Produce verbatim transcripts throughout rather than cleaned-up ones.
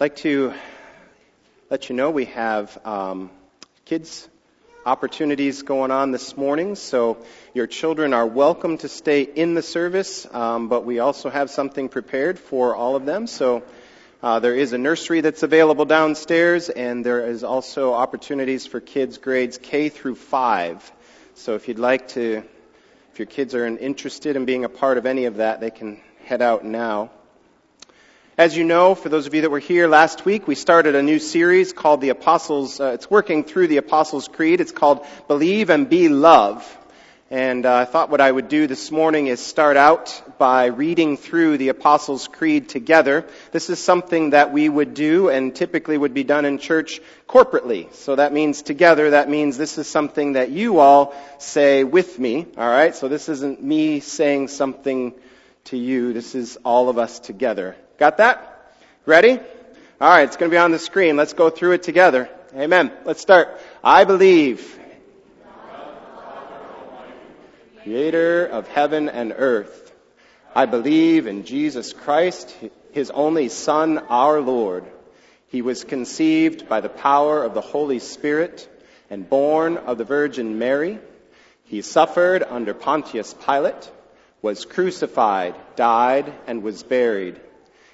I'd like to let you know we have um, kids' opportunities going on this morning, so your children are welcome to stay in the service, um, but we also have something prepared for all of them. So uh, there is a nursery that's available downstairs, and there is also opportunities for kids grades K through five. So if you'd like to, if your kids are interested in being a part of any of that, they can head out now. As you know, for those of you that were here last week, we started a new series called the Apostles, uh, it's working through the Apostles' Creed. It's called Believe and Be Love. And uh, I thought what I would do this morning is start out by reading through the Apostles' Creed together. This is something that we would do and typically would be done in church corporately. So that means together, that means this is something that you all say with me, all right? So this isn't me saying something to you, this is all of us together. Got that? Ready? All right, it's going to be on the screen. Let's go through it together. Amen. Let's start. I believe, Creator of heaven and earth. I believe in Jesus Christ, His only Son, our Lord. He was conceived by the power of the Holy Spirit and born of the Virgin Mary. He suffered under Pontius Pilate, was crucified, died, and was buried.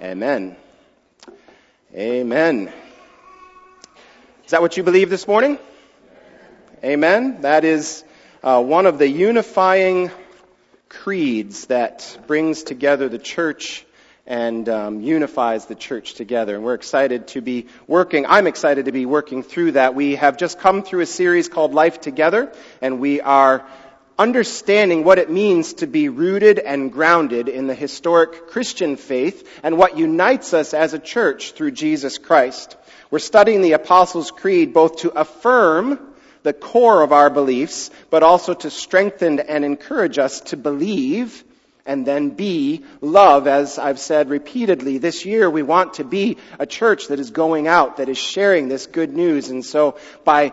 Amen. Amen. Is that what you believe this morning? Amen. That is uh, one of the unifying creeds that brings together the church and um, unifies the church together. And we're excited to be working. I'm excited to be working through that. We have just come through a series called Life Together, and we are understanding what it means to be rooted and grounded in the historic Christian faith and what unites us as a church through Jesus Christ. We're studying the Apostles' Creed both to affirm the core of our beliefs, but also to strengthen and encourage us to believe and then be love. As I've said repeatedly this year, we want to be a church that is going out, that is sharing this good news. And so by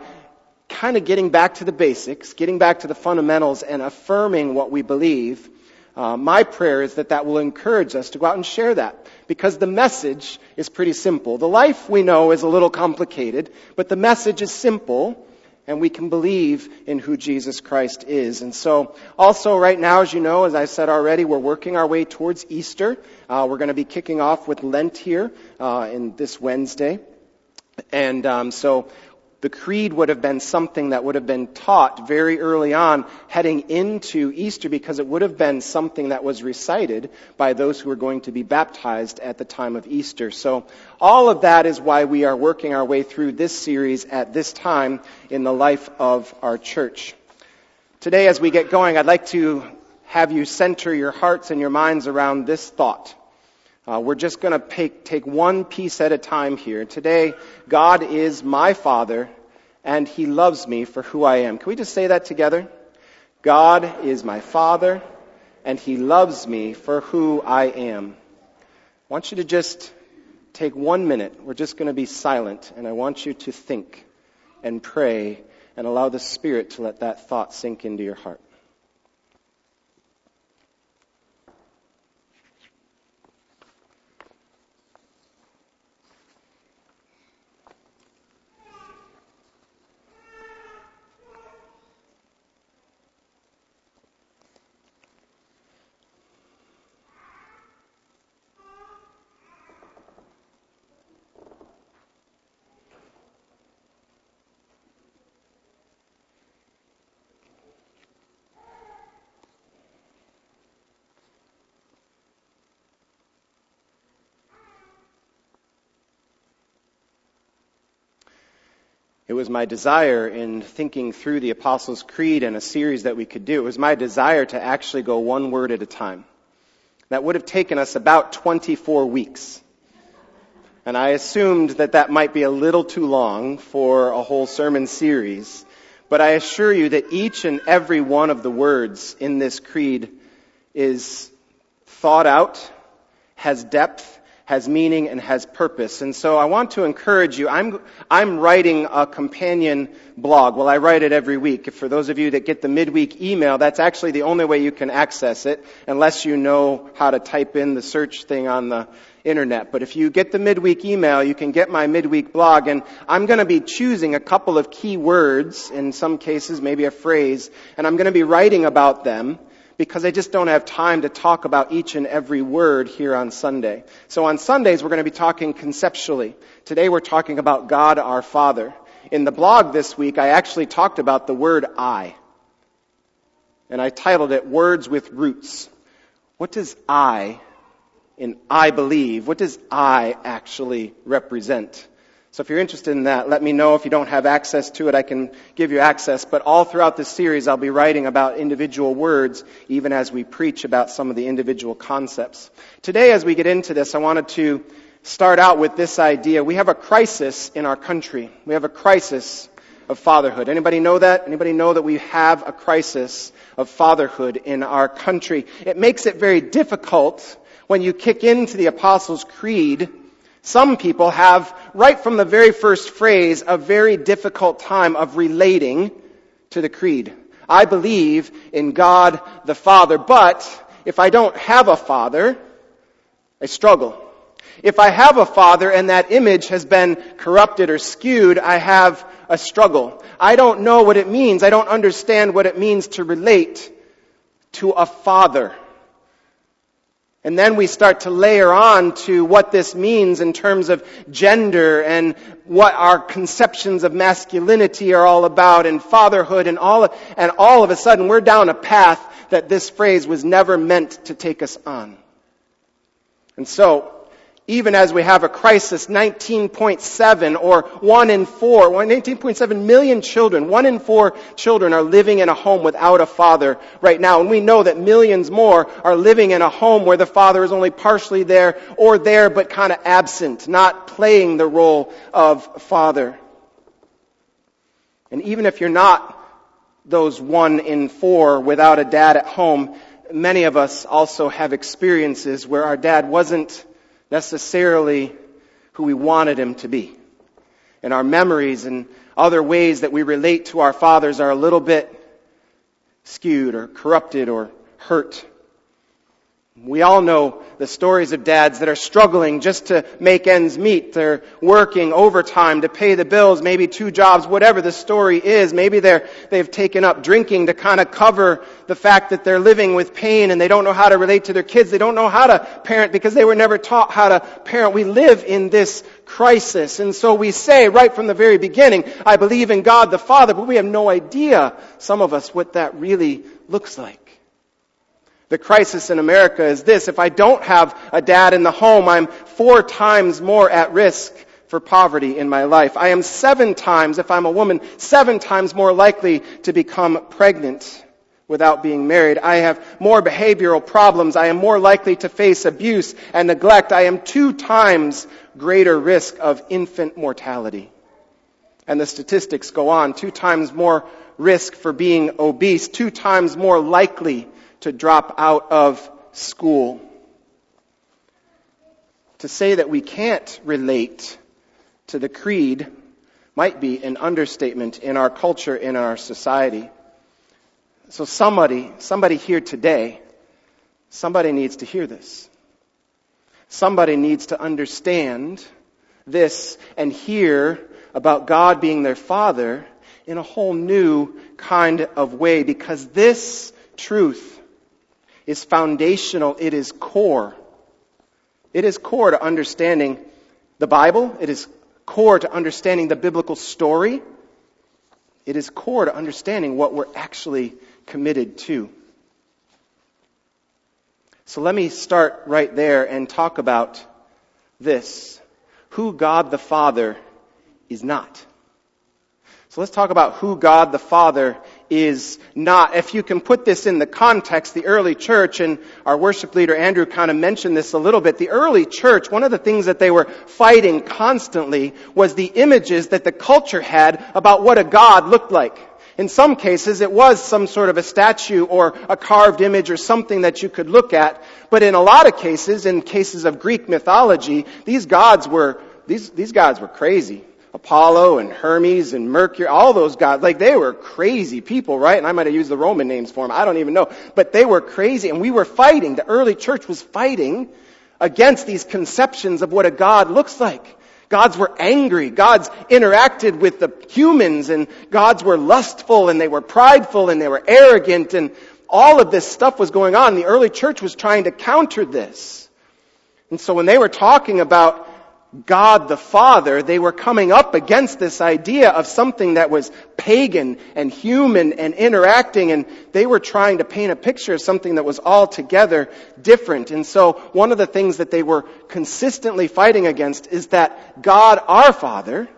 kind of getting back to the basics, getting back to the fundamentals and affirming what we believe, uh, my prayer is that that will encourage us to go out and share that, because the message is pretty simple. The life we know is a little complicated, but the message is simple, and we can believe in who Jesus Christ is. And so also right now, as you know, as I said already, we're working our way towards Easter. Uh, we're going to be kicking off with Lent here uh, in this Wednesday. And um, so... the creed would have been something that would have been taught very early on heading into Easter, because it would have been something that was recited by those who were going to be baptized at the time of Easter. So all of that is why we are working our way through this series at this time in the life of our church. Today, as we get going, I'd like to have you center your hearts and your minds around this thought. Uh, we're just going to take, take one piece at a time here. Today, God is my Father, and He loves me for who I am. Can we just say that together? God is my Father, and He loves me for who I am. I want you to just take one minute. We're just going to be silent, and I want you to think and pray and allow the Spirit to let that thought sink into your heart. It was my desire in thinking through the Apostles' Creed and a series that we could do, it was my desire to actually go one word at a time. That would have taken us about twenty-four weeks. And I assumed that that might be a little too long for a whole sermon series, but I assure you that each and every one of the words in this creed is thought out, has depth, has meaning, and has purpose. And so I want to encourage you. I'm I'm writing a companion blog. Well, I write it every week. For those of you that get the midweek email, that's actually the only way you can access it, unless you know how to type in the search thing on the internet. But if you get the midweek email, you can get my midweek blog, and I'm going to be choosing a couple of key words, in some cases maybe a phrase, and I'm going to be writing about them, because I just don't have time to talk about each and every word here on Sunday. So on Sundays, we're going to be talking conceptually. Today, we're talking about God our Father. In the blog this week, I actually talked about the word I. And I titled it, Words with Roots. What does I, in I believe, what does I actually represent? So if you're interested in that, let me know. If you don't have access to it, I can give you access. But all throughout this series, I'll be writing about individual words, even as we preach about some of the individual concepts. Today, as we get into this, I wanted to start out with this idea. We have a crisis in our country. We have a crisis of fatherhood. Anybody know that? Anybody know that we have a crisis of fatherhood in our country? It makes it very difficult when you kick into the Apostles' Creed. Some people have, right from the very first phrase, a very difficult time of relating to the creed. I believe in God the Father, but if I don't have a father, I struggle. If I have a father and that image has been corrupted or skewed, I have a struggle. I don't know what it means. I don't understand what it means to relate to a father. And then we start to layer on to what this means in terms of gender and what our conceptions of masculinity are all about and fatherhood and all, and all of a sudden we're down a path that this phrase was never meant to take us on. And so, even as we have a crisis, nineteen point seven or one in four, nineteen point seven million children, one in four children are living in a home without a father right now. And we know that millions more are living in a home where the father is only partially there or there, but kind of absent, not playing the role of father. And even if you're not those one in four without a dad at home, many of us also have experiences where our dad wasn't necessarily who we wanted him to be. And our memories and other ways that we relate to our fathers are a little bit skewed or corrupted or hurt. We all know the stories of dads that are struggling just to make ends meet. They're working overtime to pay the bills, maybe two jobs, whatever the story is. Maybe they're, they've taken up drinking to kind of cover the fact that they're living with pain and they don't know how to relate to their kids. They don't know how to parent because they were never taught how to parent. We live in this crisis. And so we say right from the very beginning, I believe in God the Father, but we have no idea, some of us, what that really looks like. The crisis in America is this. If I don't have a dad in the home, I'm four times more at risk for poverty in my life. I am seven times, if I'm a woman, seven times more likely to become pregnant without being married. I have more behavioral problems. I am more likely to face abuse and neglect. I am two times greater risk of infant mortality. And the statistics go on. Two times more risk for being obese. Two times more likely to drop out of school. To say that we can't relate to the creed might be an understatement in our culture, in our society. So somebody, somebody here today, somebody needs to hear this. Somebody needs to understand this and hear about God being their Father in a whole new kind of way, because this truth is foundational. It is core. It is core to understanding the Bible. It is core to understanding the biblical story. It is core to understanding what we're actually committed to. So let me start right there and talk about this, who God the Father is not. So let's talk about who God the Father is not. If you can put this in the context, the early church, and our worship leader Andrew kind of mentioned this a little bit, the early church, one of the things that they were fighting constantly was the images that the culture had about what a God looked like. In some cases, it was some sort of a statue or a carved image or something that you could look at. But in a lot of cases, in cases of Greek mythology, these gods were these these gods were crazy. Apollo and Hermes and Mercury, all those gods, like they were crazy people, right? And I might have used the Roman names for them. I don't even know. But they were crazy, and we were fighting. The early church was fighting against these conceptions of what a god looks like. Gods were angry. Gods interacted with the humans, and gods were lustful, and they were prideful, and they were arrogant, and all of this stuff was going on. The early church was trying to counter this. And so when they were talking about God the Father, they were coming up against this idea of something that was pagan and human and interacting, and they were trying to paint a picture of something that was altogether different. And so one of the things that they were consistently fighting against is that God our Father,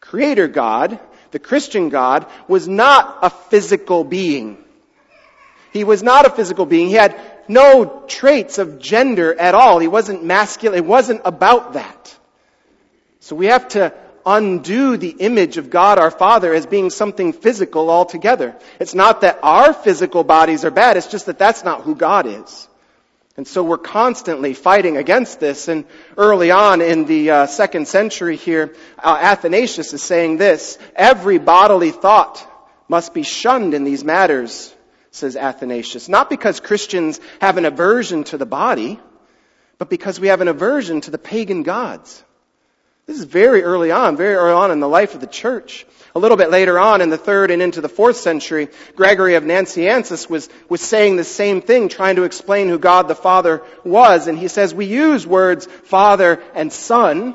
Creator God, the Christian God, was not a physical being. He was not a physical being. He had no traits of gender at all. He wasn't masculine. It wasn't about that. So we have to undo the image of God our Father as being something physical altogether. It's not that our physical bodies are bad. It's just that that's not who God is. And so we're constantly fighting against this. And early on in the uh, second century here, uh, Athanasius is saying this: every bodily thought must be shunned in these matters, says Athanasius. Not because Christians have an aversion to the body, but because we have an aversion to the pagan gods. This is very early on, very early on in the life of the church. A little bit later on in the third and into the fourth century, Gregory of Nazianzus was, was saying the same thing, trying to explain who God the Father was. And he says, we use words Father and Son,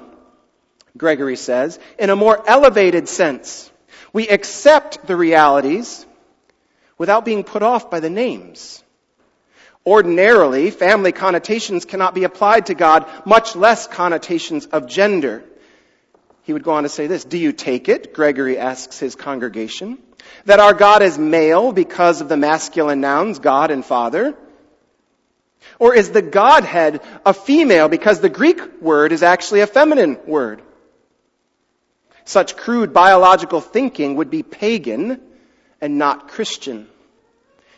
Gregory says, in a more elevated sense. We accept the realities without being put off by the names. Ordinarily, family connotations cannot be applied to God, much less connotations of gender. He would go on to say this: do you take it, Gregory asks his congregation, that our God is male because of the masculine nouns God and Father? Or is the Godhead a female because the Greek word is actually a feminine word? Such crude biological thinking would be pagan and not Christian.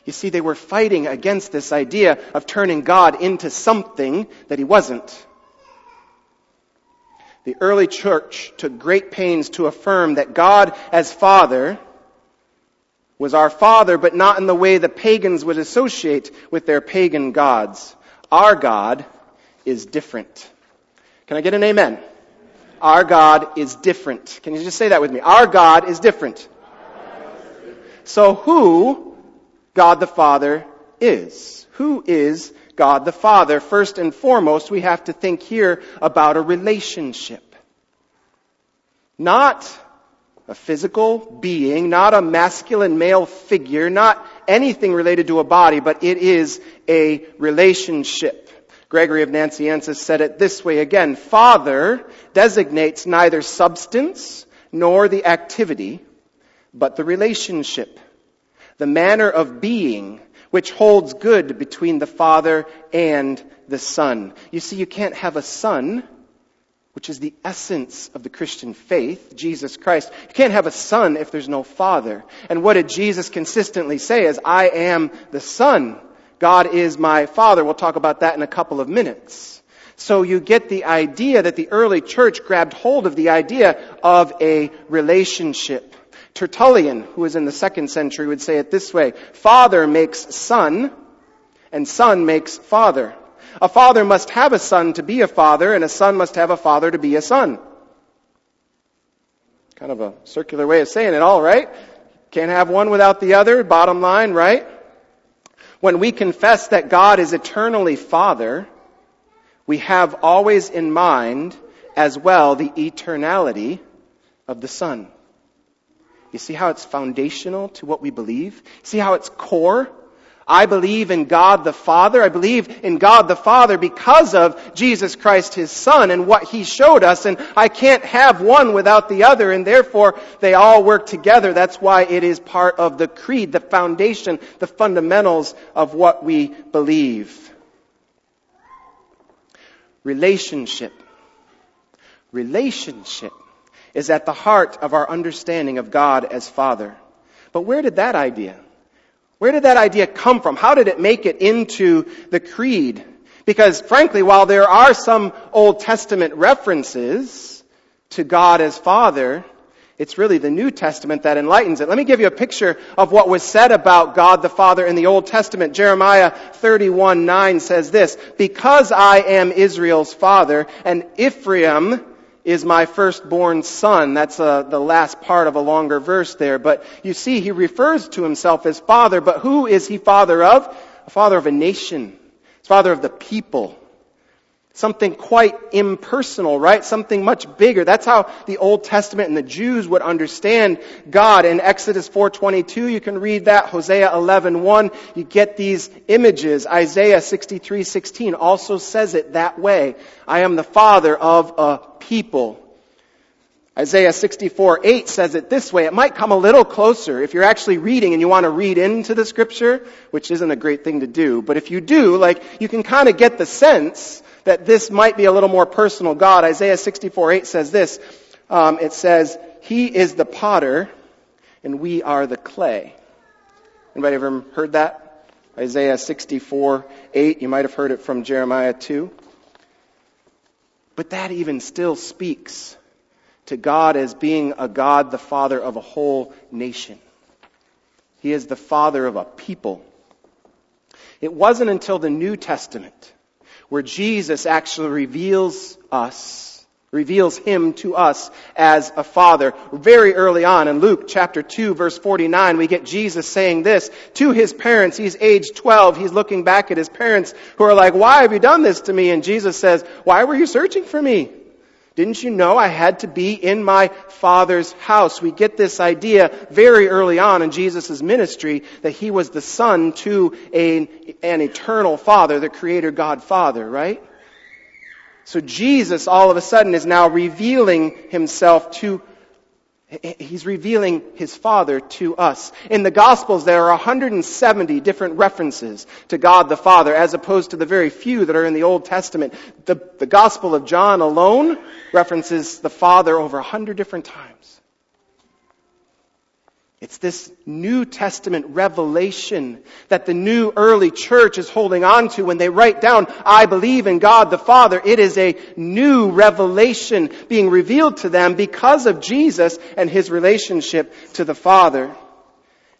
You see, they were fighting against this idea of turning God into something that he wasn't. The early church took great pains to affirm that God as Father was our Father, but not in the way the pagans would associate with their pagan gods. Our God is different. Can I get an amen? Our God is different. Can you just say that with me? Our God is different. So who God the Father is. Who is God the Father? First and foremost, we have to think here about a relationship. Not a physical being, not a masculine male figure, not anything related to a body, but it is a relationship. Gregory of Nazianzus said it this way again: Father designates neither substance nor the activity, but the relationship, the manner of being, which holds good between the Father and the Son. You see, you can't have a Son, which is the essence of the Christian faith, Jesus Christ. You can't have a Son if there's no Father. And what did Jesus consistently say is, I am the Son. God is my Father. We'll talk about that in a couple of minutes. So you get the idea that the early church grabbed hold of the idea of a relationship. Tertullian, who was in the second century, would say it this way: Father makes son, and son makes father. A father must have a son to be a father, and a son must have a father to be a son. Kind of a circular way of saying it all, right? Can't have one without the other, bottom line, right? When we confess that God is eternally Father, we have always in mind as well the eternality of the Son. You see how it's foundational to what we believe? See how it's core? I believe in God the Father. I believe in God the Father because of Jesus Christ, His Son, and what He showed us. And I can't have one without the other, and therefore they all work together. That's why it is part of the creed, the foundation, the fundamentals of what we believe. Relationship. Relationship is at the heart of our understanding of God as Father. But where did that idea Where did that idea come from? How did it make it into the creed? Because frankly, while there are some Old Testament references to God as Father, it's really the New Testament that enlightens it. Let me give you a picture of what was said about God the Father in the Old Testament. Jeremiah thirty-one nine says this, "Because I am Israel's father, and Ephraim is my firstborn son." That's uh, the last part of a longer verse there. But you see, he refers to himself as father. But who is he father of? A father of a nation. He's father of the people. Something quite impersonal, right? Something much bigger. That's how the Old Testament and the Jews would understand God. In Exodus four twenty-two, you can read that. Hosea eleven one, you get these images. Isaiah sixty-three sixteen also says it that way. I am the father of a people. Isaiah sixty-four eight says it this way. It might come a little closer if you're actually reading and you want to read into the scripture, which isn't a great thing to do. But if you do, like, you can kind of get the sense that this might be a little more personal God. Isaiah sixty-four eight says this. Um, it says, "He is the potter and we are the clay." Anybody ever heard that? Isaiah sixty-four eight. You might have heard it from Jeremiah two. But that even still speaks to God as being a God, the father of a whole nation. He is the father of a people. It wasn't until the New Testament where Jesus actually reveals us, reveals him to us as a father. Very early on in Luke chapter two, verse forty-nine, we get Jesus saying this to his parents. He's age twelve. He's looking back at his parents who are like, "Why have you done this to me?" And Jesus says, "Why were you searching for me? Didn't you know I had to be in my Father's house?" We get this idea very early on in Jesus' ministry that he was the son to a, an eternal Father, the Creator God Father, right? So Jesus all of a sudden is now revealing himself to He's revealing his Father to us. In the Gospels, there are one hundred seventy different references to God the Father, as opposed to the very few that are in the Old Testament. The, the Gospel of John alone references the Father over one hundred different times. It's this New Testament revelation that the new early church is holding on to when they write down, "I believe in God the Father." It is a new revelation being revealed to them because of Jesus and his relationship to the Father.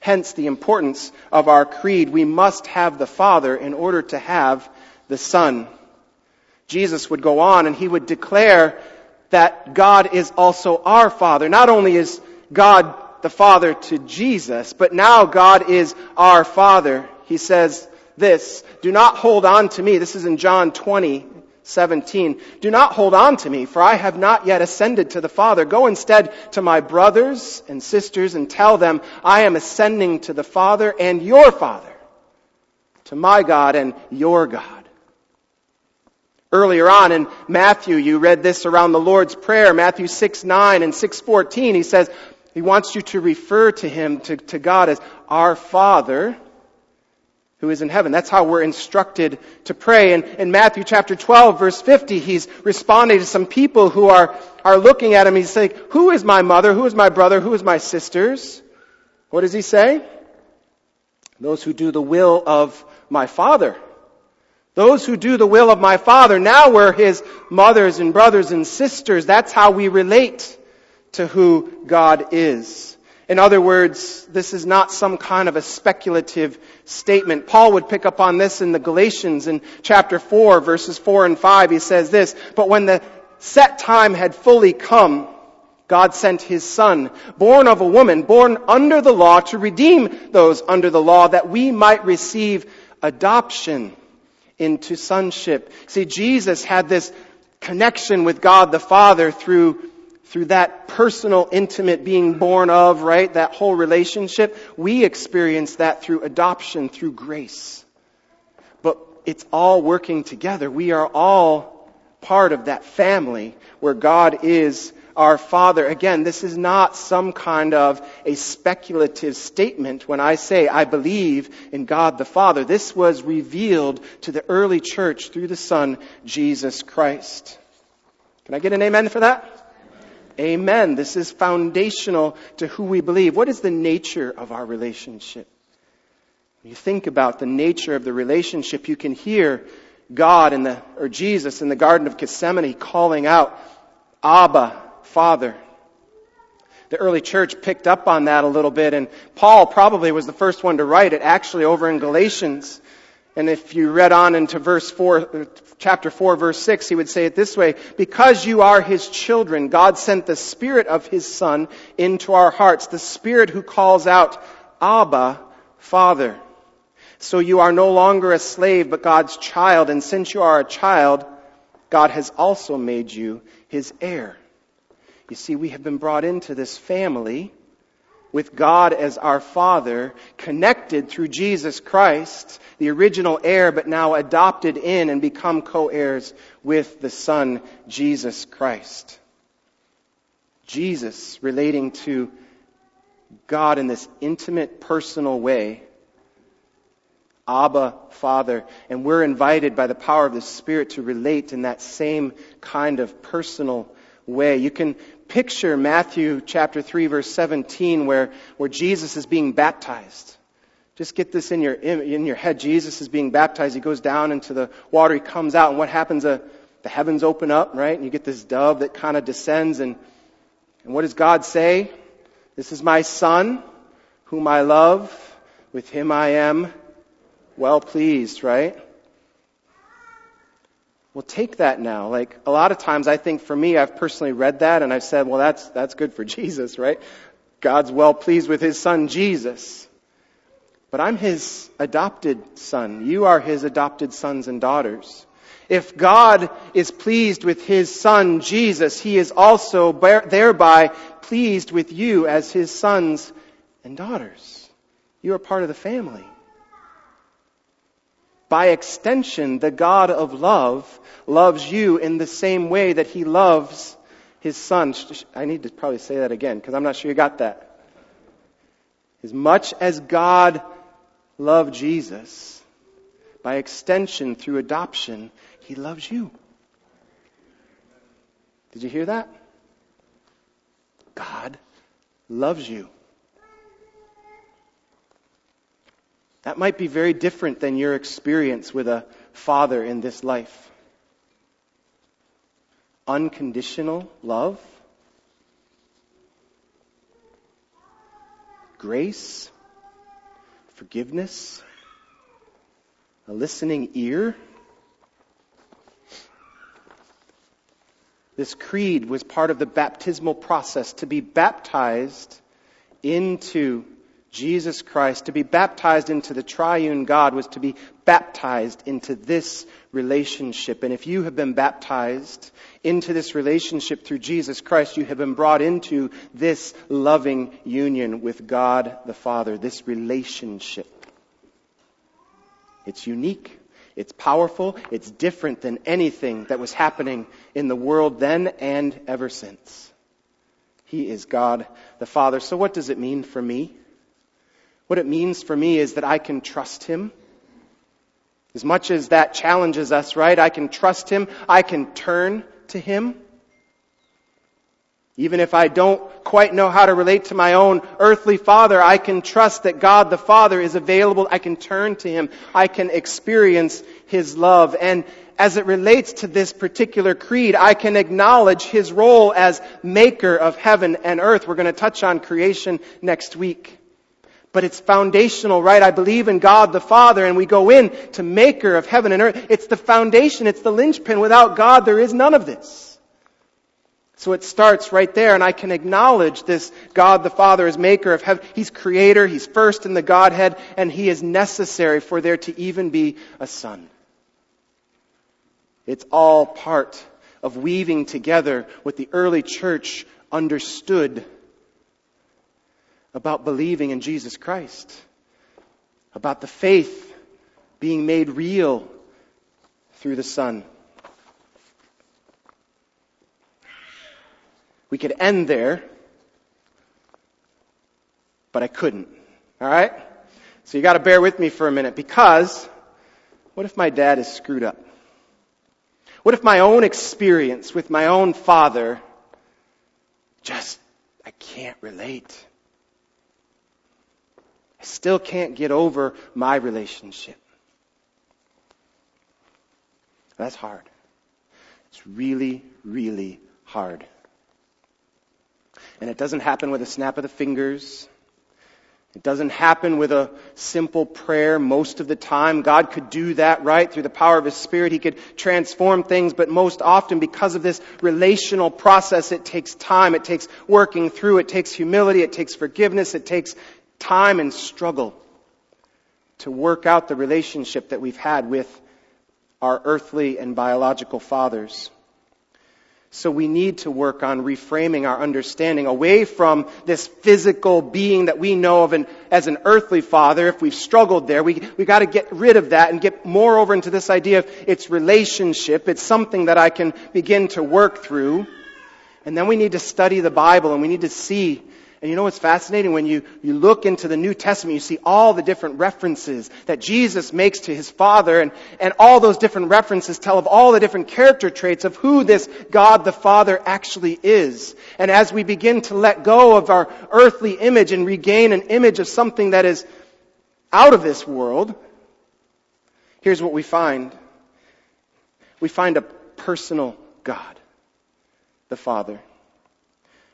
Hence the importance of our creed. We must have the Father in order to have the Son. Jesus would go on and he would declare that God is also our Father. Not only is God the Father to Jesus, but now God is our Father. He says this, "Do not hold on to me." This is in John twenty seventeen. "Do not hold on to me, for I have not yet ascended to the Father. Go instead to my brothers and sisters and tell them, I am ascending to the Father and your Father, to my God and your God." Earlier on in Matthew, you read this around the Lord's Prayer, Matthew six nine and six fourteen. He says, He wants you to refer to him, to, to God as our Father who is in heaven. That's how we're instructed to pray. And in Matthew chapter twelve, verse fifty, he's responding to some people who are, are looking at him. He's saying, "Who is my mother? Who is my brother? Who is my sisters?" What does he say? "Those who do the will of my Father." Those who do the will of my Father. Now we're his mothers and brothers and sisters. That's how we relate to who God is. In other words, this is not some kind of a speculative statement. Paul would pick up on this in the Galatians in chapter four, verses four and five. He says this, "But when the set time had fully come, God sent his Son, born of a woman, born under the law, to redeem those under the law, that we might receive adoption into sonship." See, Jesus had this connection with God the Father through through that personal, intimate being born of, right, that whole relationship, we experience that through adoption, through grace. But it's all working together. We are all part of that family where God is our Father. Again, this is not some kind of a speculative statement when I say, I believe in God the Father. This was revealed to the early church through the Son, Jesus Christ. Can I get an amen for that? Amen. Amen. This is foundational to who we believe. What is the nature of our relationship? When you think about the nature of the relationship, you can hear God in the, or Jesus in the Garden of Gethsemane calling out, Abba, Father. The early church picked up on that a little bit, and Paul probably was the first one to write it, actually over in Galatians. And if you read on into verse four, chapter four, verse six, he would say it this way, because you are his children, God sent the Spirit of his Son into our hearts, the Spirit who calls out, Abba, Father. So you are no longer a slave, but God's child, and since you are a child, God has also made you his heir. You see, we have been brought into this family with God as our Father, connected through Jesus Christ, the original heir, but now adopted in and become co-heirs with the Son, Jesus Christ. Jesus, relating to God in this intimate, personal way, Abba, Father, and we're invited by the power of the Spirit to relate in that same kind of personal way. You can picture Matthew chapter three, verse seventeen, where, where Jesus is being baptized. Just get this in your in your head. Jesus is being baptized. He goes down into the water. He comes out, and what happens? Uh, the heavens open up, right? And you get this dove that kind of descends. And, and what does God say? This is my Son, whom I love. With him I am well pleased, right? Well, take that now. Like, a lot of times, I think for me, I've personally read that and I've said, well, that's that's good for Jesus, right? God's well pleased with his Son, Jesus. But I'm his adopted son. You are his adopted sons and daughters. If God is pleased with his Son, Jesus, he is also thereby pleased with you as his sons and daughters. You are part of the family. By extension, the God of love loves you in the same way that he loves his Son. I need to probably say that again because I'm not sure you got that. As much as God loved Jesus, by extension, through adoption, he loves you. Did you hear that? God loves you. That might be very different than your experience with a father in this life. Unconditional love, grace, forgiveness, a listening ear. This creed was part of the baptismal process, to be baptized into Jesus Christ. To be baptized into the triune God was to be baptized into this relationship. And if you have been baptized into this relationship through Jesus Christ, you have been brought into this loving union with God the Father, this relationship. It's unique, it's powerful, it's different than anything that was happening in the world then and ever since. He is God the Father. So what does it mean for me? What it means for me is that I can trust him. As much as that challenges us, right? I can trust him. I can turn to him. Even if I don't quite know how to relate to my own earthly father, I can trust that God the Father is available. I can turn to him. I can experience his love. And as it relates to this particular creed, I can acknowledge his role as maker of heaven and earth. We're going to touch on creation next week. But it's foundational, right? I believe in God the Father, and we go in to maker of heaven and earth. It's the foundation. It's the linchpin. Without God, there is none of this. So it starts right there, and I can acknowledge this God the Father as maker of heaven. He's creator. He's first in the Godhead, and he is necessary for there to even be a son. It's all part of weaving together what the early church understood about believing in Jesus Christ, about the faith being made real through the Son. We could end there, but I couldn't. All right? So you got to bear with me for a minute, because what if my dad is screwed up? What if my own experience with my own father just, I can't relate? I still can't get over my relationship. That's hard. It's really, really hard. And it doesn't happen with a snap of the fingers. It doesn't happen with a simple prayer most of the time. God could do that, right? Through the power of His Spirit, He could transform things. But most often, because of this relational process, it takes time. It takes working through. It takes humility. It takes forgiveness. It takes time and struggle to work out the relationship that we've had with our earthly and biological fathers. So we need to work on reframing our understanding away from this physical being that we know of an, as an earthly father. If we've struggled there, we we got to get rid of that and get more over into this idea of it's relationship. It's something that I can begin to work through. And then we need to study the Bible, and we need to see. And you know what's fascinating? When you, you look into the New Testament, you see all the different references that Jesus makes to His Father. And, and all those different references tell of all the different character traits of who this God the Father actually is. And as we begin to let go of our earthly image and regain an image of something that is out of this world, here's what we find. We find a personal God, the Father.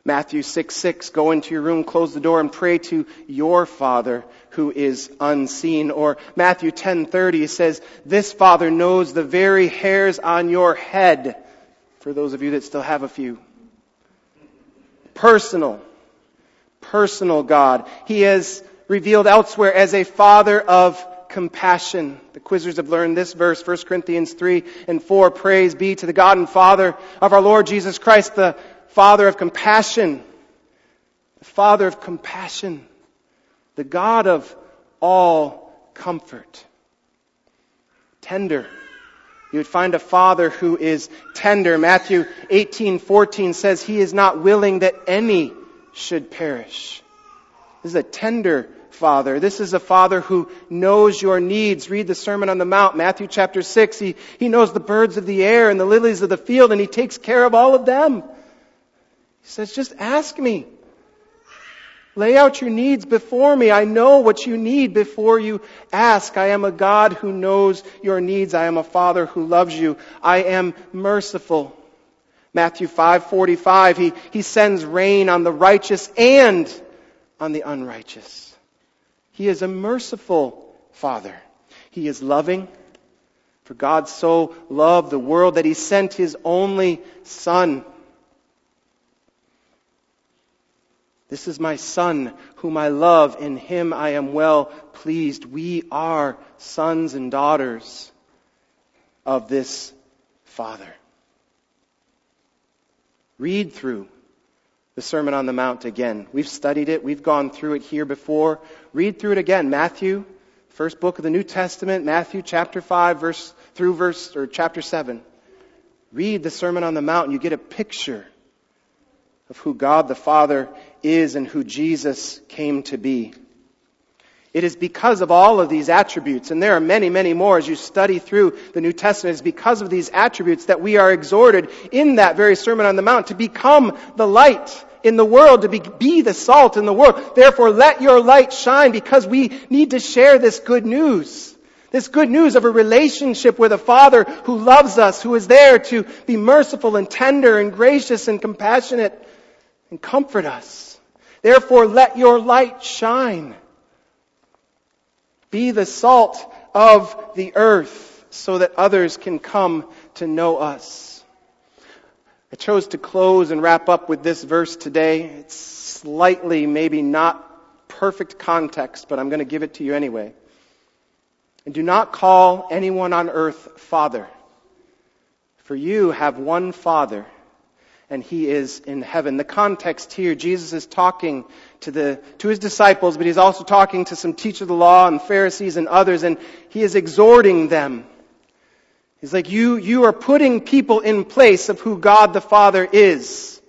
Matthew six six, go into your room, close the door, and pray to your Father who is unseen. Or Matthew ten thirty says, this Father knows the very hairs on your head. For those of you that still have a few. Personal. Personal God. He is revealed elsewhere as a Father of compassion. The quizzers have learned this verse, First Corinthians three and four. Praise be to the God and Father of our Lord Jesus Christ, the Father of compassion, the Father of compassion, the God of all comfort. Tender. You would find a Father who is tender. Matthew eighteen fourteen says, He is not willing that any should perish. This is a tender Father. This is a Father who knows your needs. Read the Sermon on the Mount, Matthew chapter six. He, he knows the birds of the air and the lilies of the field, and He takes care of all of them. He says, just ask me. Lay out your needs before me. I know what you need before you ask. I am a God who knows your needs. I am a Father who loves you. I am merciful. Matthew five forty-five, he, he sends rain on the righteous and on the unrighteous. He is a merciful Father. He is loving. For God so loved the world that He sent His only Son. This is my Son, whom I love. In Him I am well pleased. We are sons and daughters of this Father. Read through the Sermon on the Mount again. We've studied it. We've gone through it here before. Read through it again. Matthew, first book of the New Testament, Matthew chapter five, verse through verse or chapter seven. Read the Sermon on the Mount, and you get a picture of who God the Father is and who Jesus came to be. It is because of all of these attributes, and there are many, many more as you study through the New Testament, it's because of these attributes that we are exhorted in that very Sermon on the Mount to become the light in the world, to be, be the salt in the world. Therefore, let your light shine, because we need to share this good news. This good news of a relationship with a Father who loves us, who is there to be merciful and tender and gracious and compassionate, and comfort us. Therefore, let your light shine. Be the salt of the earth so that others can come to know us. I chose to close and wrap up with this verse today. It's slightly, maybe not perfect context, but I'm going to give it to you anyway. And do not call anyone on earth Father, For you have one Father, and He is in heaven." The context here, Jesus is talking to the to His disciples, but He's also talking to some teachers of the law and Pharisees and others, and He is exhorting them. He's like, you, you are putting people in place of who God the Father is.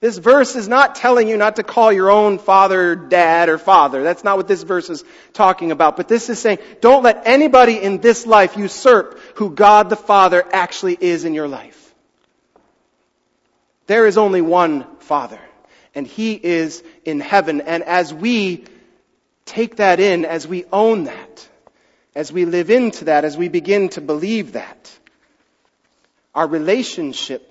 This verse is not telling you not to call your own father dad or father. That's not what this verse is talking about. But this is saying, don't let anybody in this life usurp who God the Father actually is in your life. There is only one Father, and He is in heaven. And as we take that in, as we own that, as we live into that, as we begin to believe that, our relationship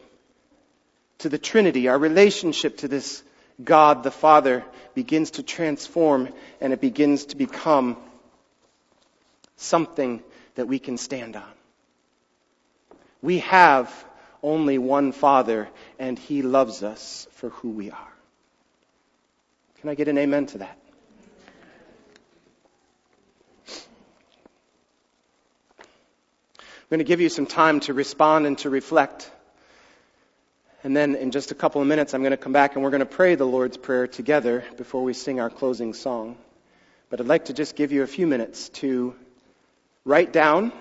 to the Trinity, our relationship to this God the Father begins to transform, and it begins to become something that we can stand on. We have only one Father, and He loves us for who we are. Can I get an amen to that? I'm going to give you some time to respond and to reflect. And then in just a couple of minutes, I'm going to come back and we're going to pray the Lord's Prayer together before we sing our closing song. But I'd like to just give you a few minutes to write down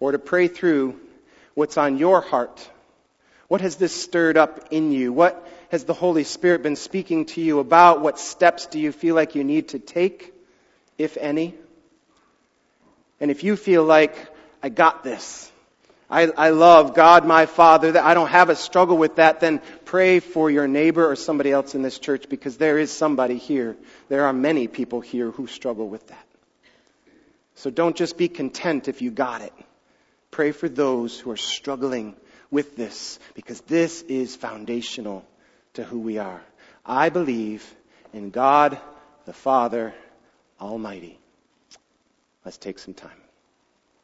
or to pray through what's on your heart. What has this stirred up in you? What has the Holy Spirit been speaking to you about? What steps do you feel like you need to take, if any? And if you feel like, I got this. I, I love God, my Father. That I don't have a struggle with that. Then pray for your neighbor or somebody else in this church, because there is somebody here. There are many people here who struggle with that. So don't just be content if you got it. Pray for those who are struggling with this, because this is foundational to who we are. I believe in God, the Father Almighty. Let's take some time.